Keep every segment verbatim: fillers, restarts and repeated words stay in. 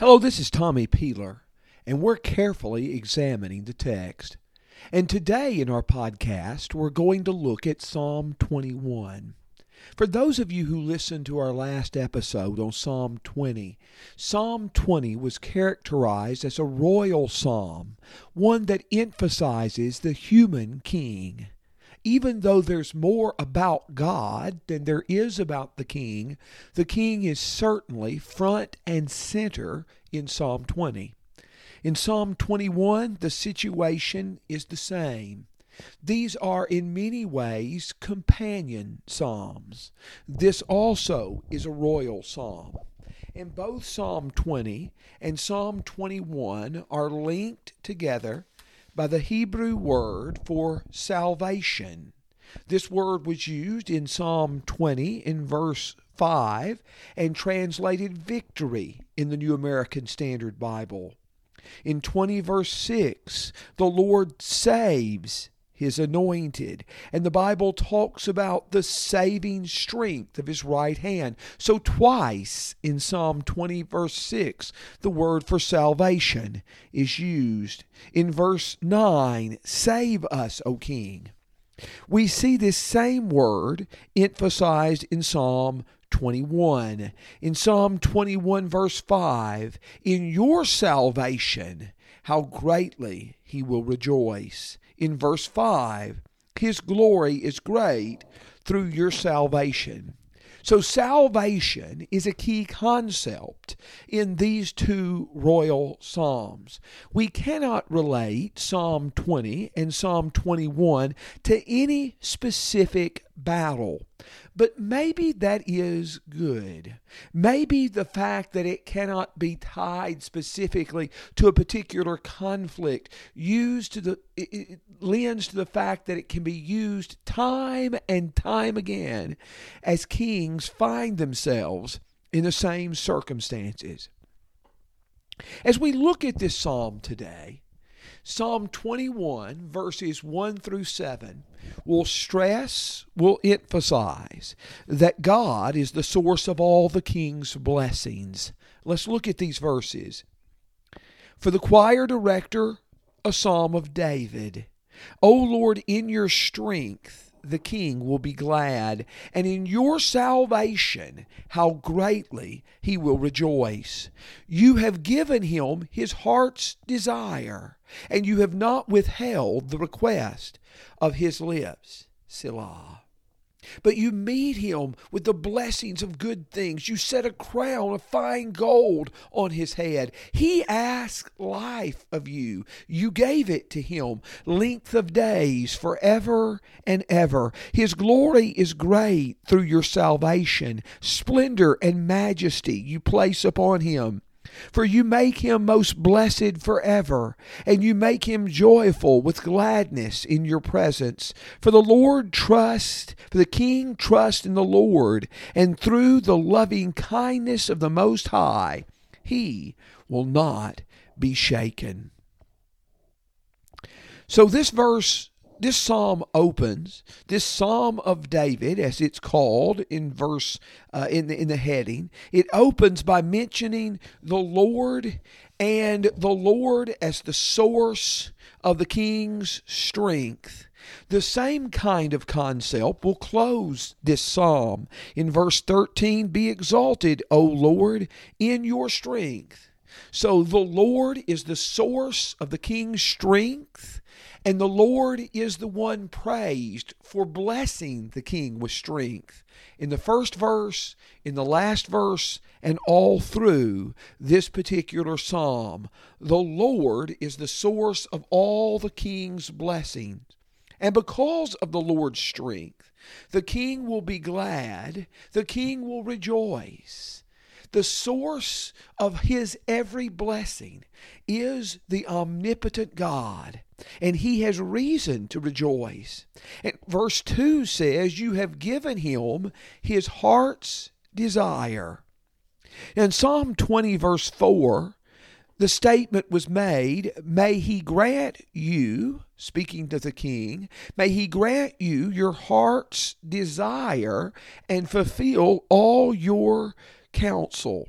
Hello, this is Tommy Peeler, and we're carefully examining the text. And today in our podcast, we're going to look at Psalm twenty-one. For those of you who listened to our last episode on Psalm twenty, Psalm twenty was characterized as a royal psalm, one that emphasizes the human king. Even though there's more about God than there is about the king, the king is certainly front and center in Psalm twenty. In Psalm twenty-one, the situation is the same. These are in many ways companion psalms. This also is a royal psalm. And both Psalm twenty and Psalm twenty-one are linked together by the Hebrew word for salvation. This word was used in Psalm twenty in verse five and translated victory in the New American Standard Bible. In twenty verse six, the Lord saves His anointed, and the Bible talks about the saving strength of His right hand. So twice in Psalm twenty verse six, the word for salvation is used. In verse nine, save us, O King. We see this same word emphasized in Psalm twenty-one. In Psalm twenty-one verse five, in your salvation, how greatly He will rejoice. In verse five, His glory is great through your salvation. So salvation is a key concept in these two royal psalms. We cannot relate Psalm twenty and Psalm twenty-one to any specific battle. But maybe that is good. Maybe the fact that it cannot be tied specifically to a particular conflict used to the it, it lends to the fact that it can be used time and time again as kings find themselves in the same circumstances. As we look at this psalm today, Psalm twenty-one, verses one through seven, will stress, will emphasize that God is the source of all the king's blessings. Let's look at these verses. For the choir director, a psalm of David. O Lord, in your strength the king will be glad, and in your salvation how greatly he will rejoice. You have given him his heart's desire, and you have not withheld the request of his lips, Selah. But you meet him with the blessings of good things. You set a crown of fine gold on his head. He asked life of you. You gave it to him. Length of days forever and ever. His glory is great through your salvation. Splendor and majesty you place upon him. For you make him most blessed forever, and you make him joyful with gladness in your presence. For the Lord trust, for the king trust in the Lord, and through the loving kindness of the Most High, he will not be shaken. So this verse, this psalm opens, this Psalm of David, as it's called in verse uh, in the in the heading, it opens by mentioning the Lord and the Lord as the source of the king's strength. The same kind of concept will close this psalm. In verse thirteen, be exalted, O Lord, in your strength. So the Lord is the source of the king's strength, and the Lord is the one praised for blessing the king with strength. In the first verse, in the last verse, and all through this particular psalm, the Lord is the source of all the king's blessings. And because of the Lord's strength, the king will be glad, the king will rejoice. The source of his every blessing is the omnipotent God, and he has reason to rejoice. And verse two says, you have given him his heart's desire. In Psalm twenty, verse four, the statement was made, may he grant you, speaking to the king, may he grant you your heart's desire and fulfill all your counsel.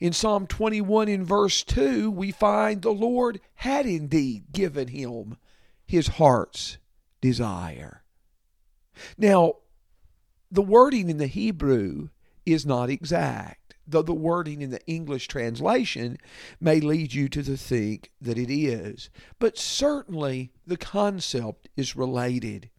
In Psalm twenty-one in verse two, we find the Lord had indeed given him his heart's desire. Now, the wording in the Hebrew is not exact, though the wording in the English translation may lead you to think that it is. But certainly the concept is related.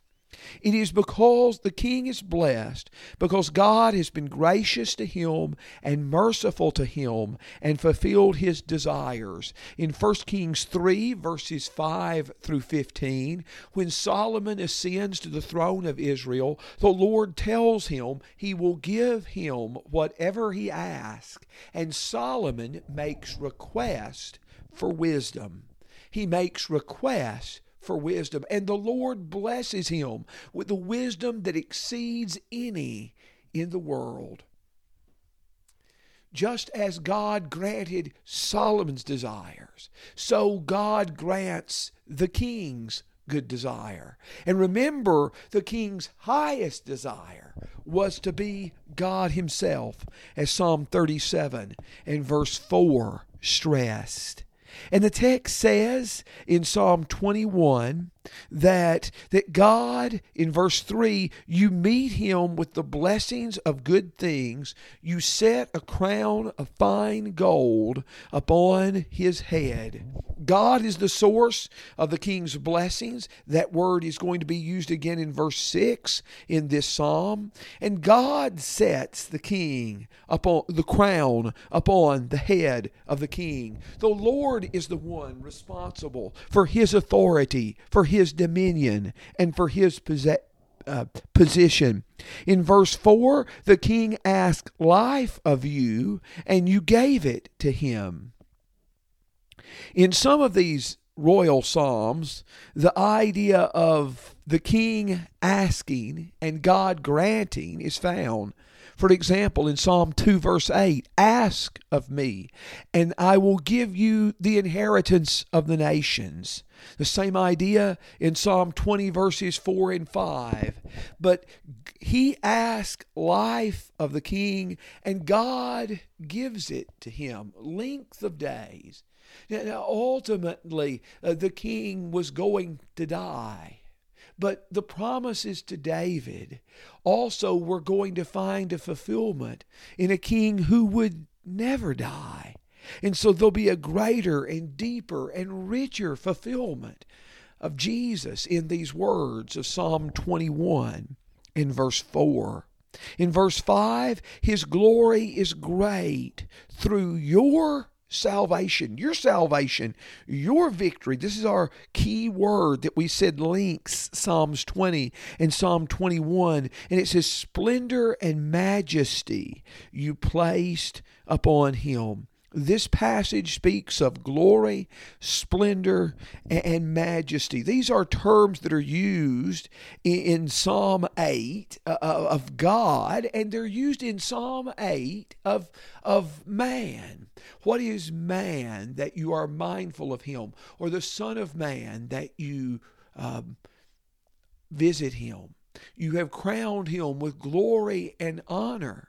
It is because the king is blessed, because God has been gracious to him and merciful to him and fulfilled his desires. In First Kings three, verses five through fifteen, when Solomon ascends to the throne of Israel, the Lord tells him he will give him whatever he asks, and Solomon makes request for wisdom. He makes request for wisdom, and the Lord blesses him with the wisdom that exceeds any in the world. Just as God granted Solomon's desires, so God grants the king's good desire. And remember, the king's highest desire was to be God himself, as Psalm thirty-seven and verse four stressed. And the text says in Psalm twenty-one that, that God, in verse three, you meet him with the blessings of good things. You set a crown of fine gold upon his head. God is the source of the king's blessings. That word is going to be used again in verse six in this psalm. And God sets the king upon the crown upon the head of the king. The Lord is the one responsible for his authority, for his dominion, and for his possession. Uh, position. In verse four, the king asked life of you, and you gave it to him. In some of these royal psalms, the idea of the king asking and God granting is found. For example, in Psalm two, verse eight, ask of me, and I will give you the inheritance of the nations. The same idea in Psalm twenty, verses four and five. But he asked life of the king, and God gives it to him, length of days. Now, ultimately, uh, the king was going to die. But the promises to David also were going to find a fulfillment in a king who would never die. And so there'll be a greater and deeper and richer fulfillment of Jesus in these words of Psalm twenty-one in verse four. In verse five, his glory is great through your salvation, your salvation, your victory. This is our key word that we said links Psalms twenty and Psalm twenty-one. And it says, splendor and majesty you placed upon him. This passage speaks of glory, splendor, and majesty. These are terms that are used in Psalm eight of God, and they're used in Psalm eight of, of man. What is man that you are mindful of him, or the Son of Man that you um, visit him? You have crowned him with glory and honor.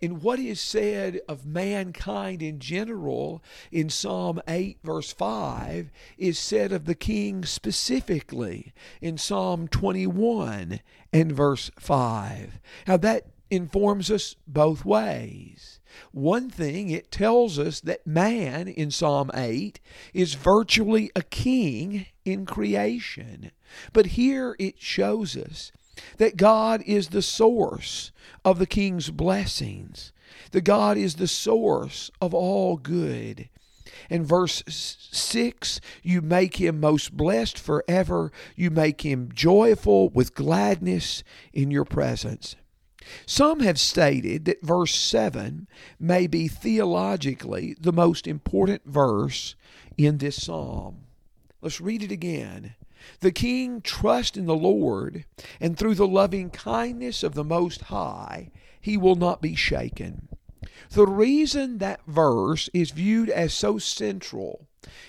In what is said of mankind in general in Psalm eight verse five is said of the king specifically in Psalm twenty-one and verse five. Now that informs us both ways. One thing, it tells us that man in Psalm eight is virtually a king in creation. But here it shows us that God is the source of the king's blessings, that God is the source of all good. And verse six, you make him most blessed forever. You make him joyful with gladness in your presence. Some have stated that verse seven may be theologically the most important verse in this psalm. Let's read it again. The king trusts in the Lord, and through the loving kindness of the Most High, he will not be shaken. The reason that verse is viewed as so central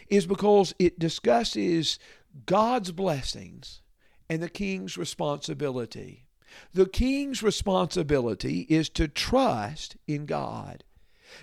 is because it discusses God's blessings and the king's responsibility. The king's responsibility is to trust in God.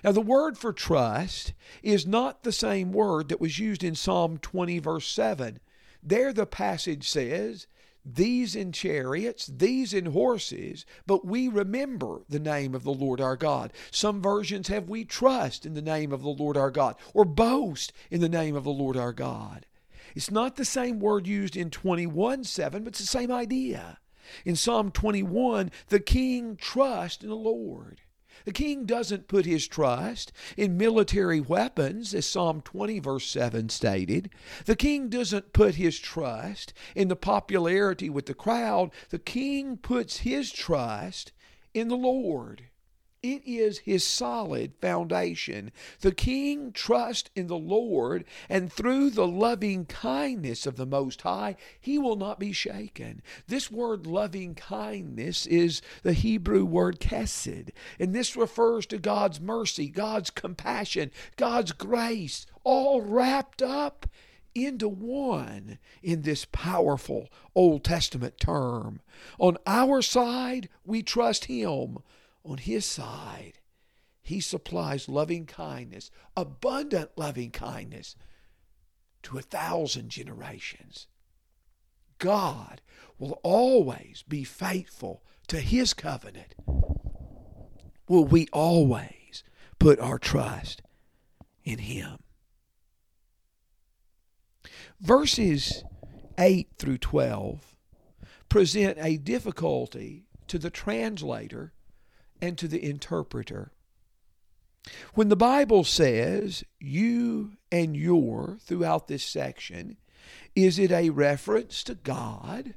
Now, the word for trust is not the same word that was used in Psalm twenty, verse seven. There the passage says, "These in chariots, these in horses, but we remember the name of the Lord our God." Some versions have "we trust in the name of the Lord our God," or "boast in the name of the Lord our God." It's not the same word used in twenty-one, seven, but it's the same idea. In Psalm twenty-one, the king trusts in the Lord. The king doesn't put his trust in military weapons, as Psalm twenty, verse seven stated. The king doesn't put his trust in the popularity with the crowd. The king puts his trust in the Lord. It is his solid foundation. The king trusts in the Lord, and through the loving kindness of the Most High, he will not be shaken. This word loving kindness is the Hebrew word kesed, and this refers to God's mercy, God's compassion, God's grace, all wrapped up into one in this powerful Old Testament term. On our side, we trust him. On his side, he supplies loving kindness, abundant loving kindness, to a thousand generations. God will always be faithful to his covenant. Will we always put our trust in him? Verses eight through twelve present a difficulty to the translator and to the interpreter. When the Bible says "you" and "your" throughout this section, is it a reference to God,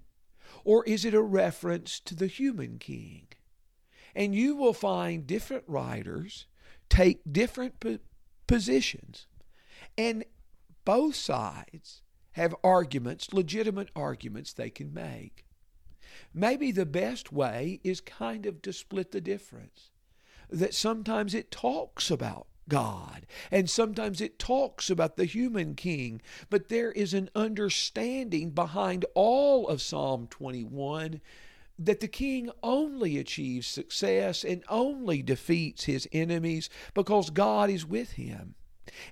or is it a reference to the human king? And you will find different writers take different po- positions, and both sides have arguments, legitimate arguments they can make. Maybe the best way is kind of to split the difference. That sometimes it talks about God, and sometimes it talks about the human king, but there is an understanding behind all of Psalm twenty-one that the king only achieves success and only defeats his enemies because God is with him.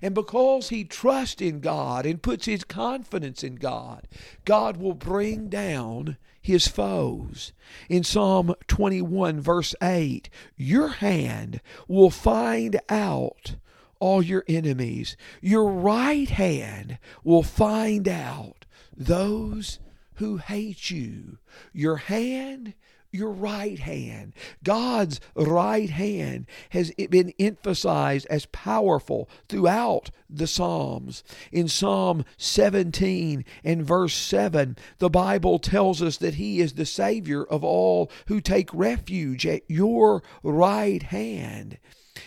And because he trusts in God and puts his confidence in God, God will bring down his foes. In Psalm twenty-one, verse eight, "Your hand will find out all your enemies. Your right hand will find out those who hate you." Your hand, your right hand. God's right hand has been emphasized as powerful throughout the Psalms. In Psalm seventeen and verse seven, the Bible tells us that he is the Savior of all who take refuge at your right hand.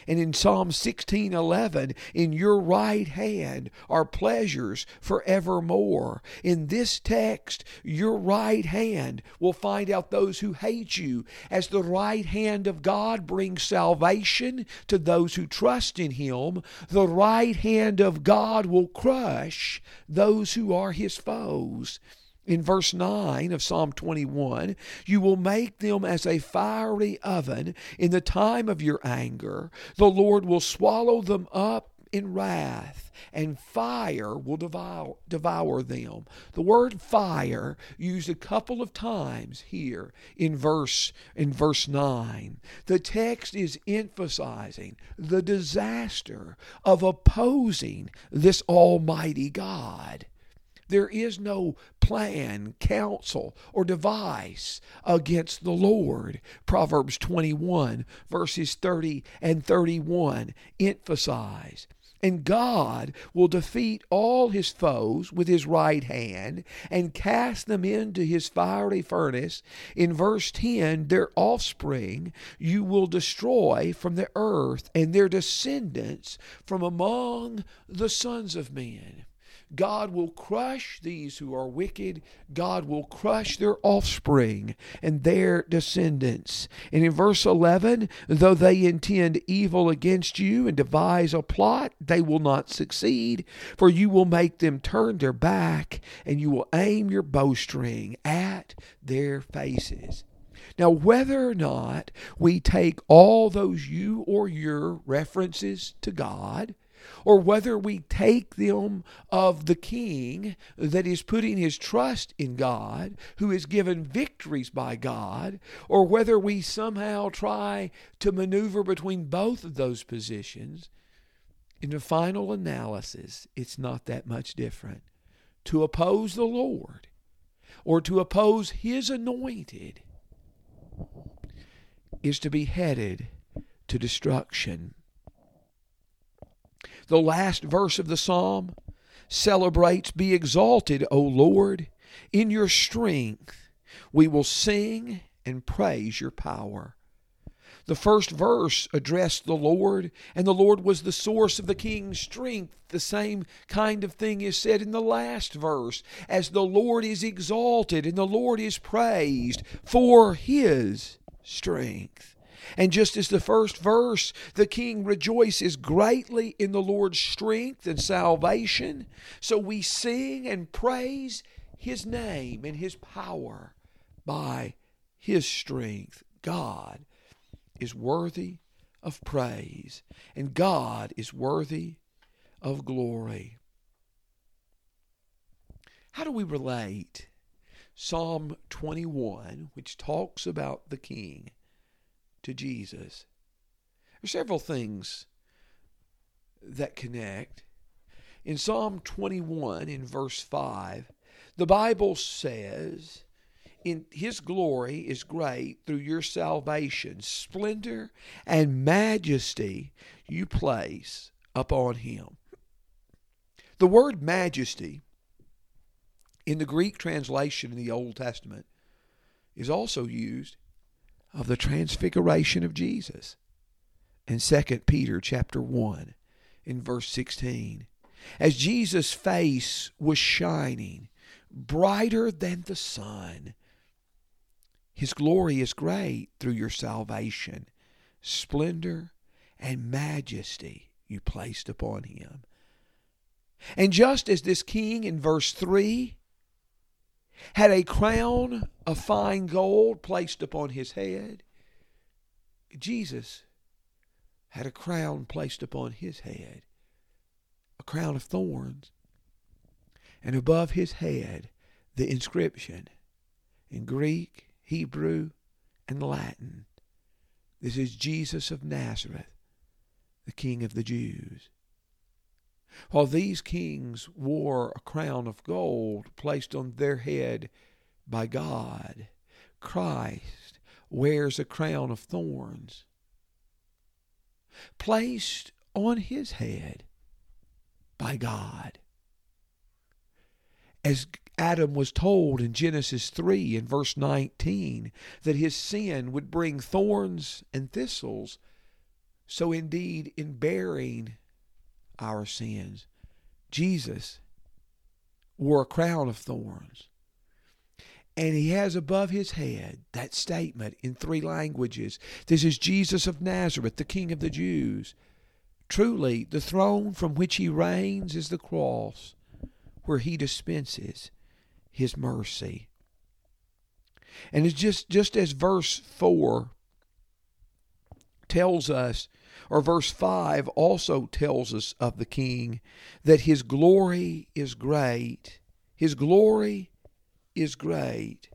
And in Psalm sixteen, eleven, "In your right hand are pleasures forevermore." In this text, your right hand will find out those who hate you, as the right hand of God brings salvation to those who trust in him. The right hand of God will crush those who are his foes. In verse nine of Psalm twenty-one, "You will make them as a fiery oven in the time of your anger. The Lord will swallow them up in wrath, and fire will devour, devour them." The word "fire" used a couple of times here in verse in verse nine. The text is emphasizing the disaster of opposing this Almighty God. There is no plan, counsel, or device against the Lord. Proverbs twenty-one, verses thirty and thirty-one emphasize. And God will defeat all his foes with his right hand and cast them into his fiery furnace. In verse ten, "Their offspring you will destroy from the earth, and their descendants from among the sons of men." God will crush these who are wicked. God will crush their offspring and their descendants. And in verse eleven, "Though they intend evil against you and devise a plot, they will not succeed, for you will make them turn their back, and you will aim your bowstring at their faces." Now, whether or not we take all those you or your references to God, or whether we take them of the king that is putting his trust in God, who is given victories by God, or whether we somehow try to maneuver between both of those positions, in the final analysis, it's not that much different. To oppose the Lord, or to oppose his anointed, is to be headed to destruction. The last verse of the psalm celebrates, "Be exalted, O Lord, in your strength. We will sing and praise your power." The first verse addressed the Lord, and the Lord was the source of the king's strength. The same kind of thing is said in the last verse, as the Lord is exalted and the Lord is praised for his strength. And just as the first verse, the king rejoices greatly in the Lord's strength and salvation, so we sing and praise his name and his power by his strength. God is worthy of praise, and God is worthy of glory. How do we relate Psalm twenty-one, which talks about the king, to Jesus? There are several things that connect. In Psalm twenty-one, in verse five, the Bible says, "In his glory is great through your salvation. Splendor and majesty you place upon him." The word majesty in the Greek translation in the Old Testament is also used of the transfiguration of Jesus in Second Peter chapter one in verse sixteen. As Jesus' face was shining brighter than the sun, his glory is great through your salvation. Splendor and majesty you placed upon him. And just as this king in verse three had a crown of fine gold placed upon his head, Jesus had a crown placed upon his head, a crown of thorns, and above his head the inscription in Greek, Hebrew, and Latin. This is Jesus of Nazareth, the King of the Jews. While these kings wore a crown of gold placed on their head by God, Christ wears a crown of thorns placed on his head by God. As Adam was told in Genesis three in verse nineteen that his sin would bring thorns and thistles, so indeed in bearing our sins, Jesus wore a crown of thorns. And he has above his head that statement in three languages. This is Jesus of Nazareth, the King of the Jews. Truly, the throne from which he reigns is the cross, where he dispenses his mercy. And it's just, just as verse four tells us, or verse five also tells us of the king, that his glory is great. His glory is great.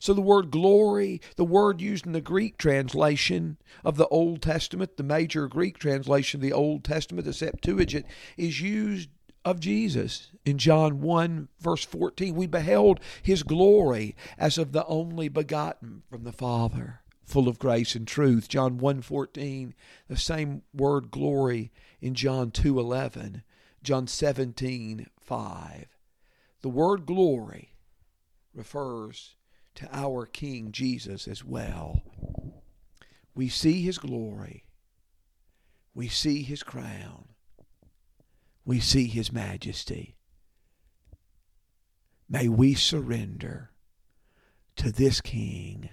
So the word glory, the word used in the Greek translation of the Old Testament, the major Greek translation of the Old Testament, the Septuagint, is used of Jesus in John one verse fourteen. "We beheld his glory as of the only begotten from the Father, full of grace and truth." John one fourteen, the same word glory in John two eleven, John seventeen five. The word glory refers to our King Jesus as well. We see his glory. We see his crown. We see his majesty. May we surrender to this King.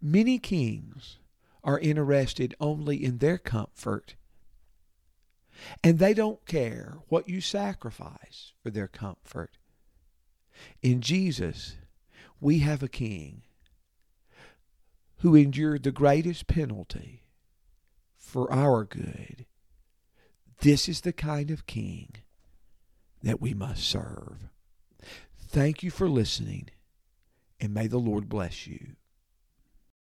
Many kings are interested only in their comfort, and they don't care what you sacrifice for their comfort. In Jesus, we have a king who endured the greatest penalty for our good. This is the kind of king that we must serve. Thank you for listening, and may the Lord bless you.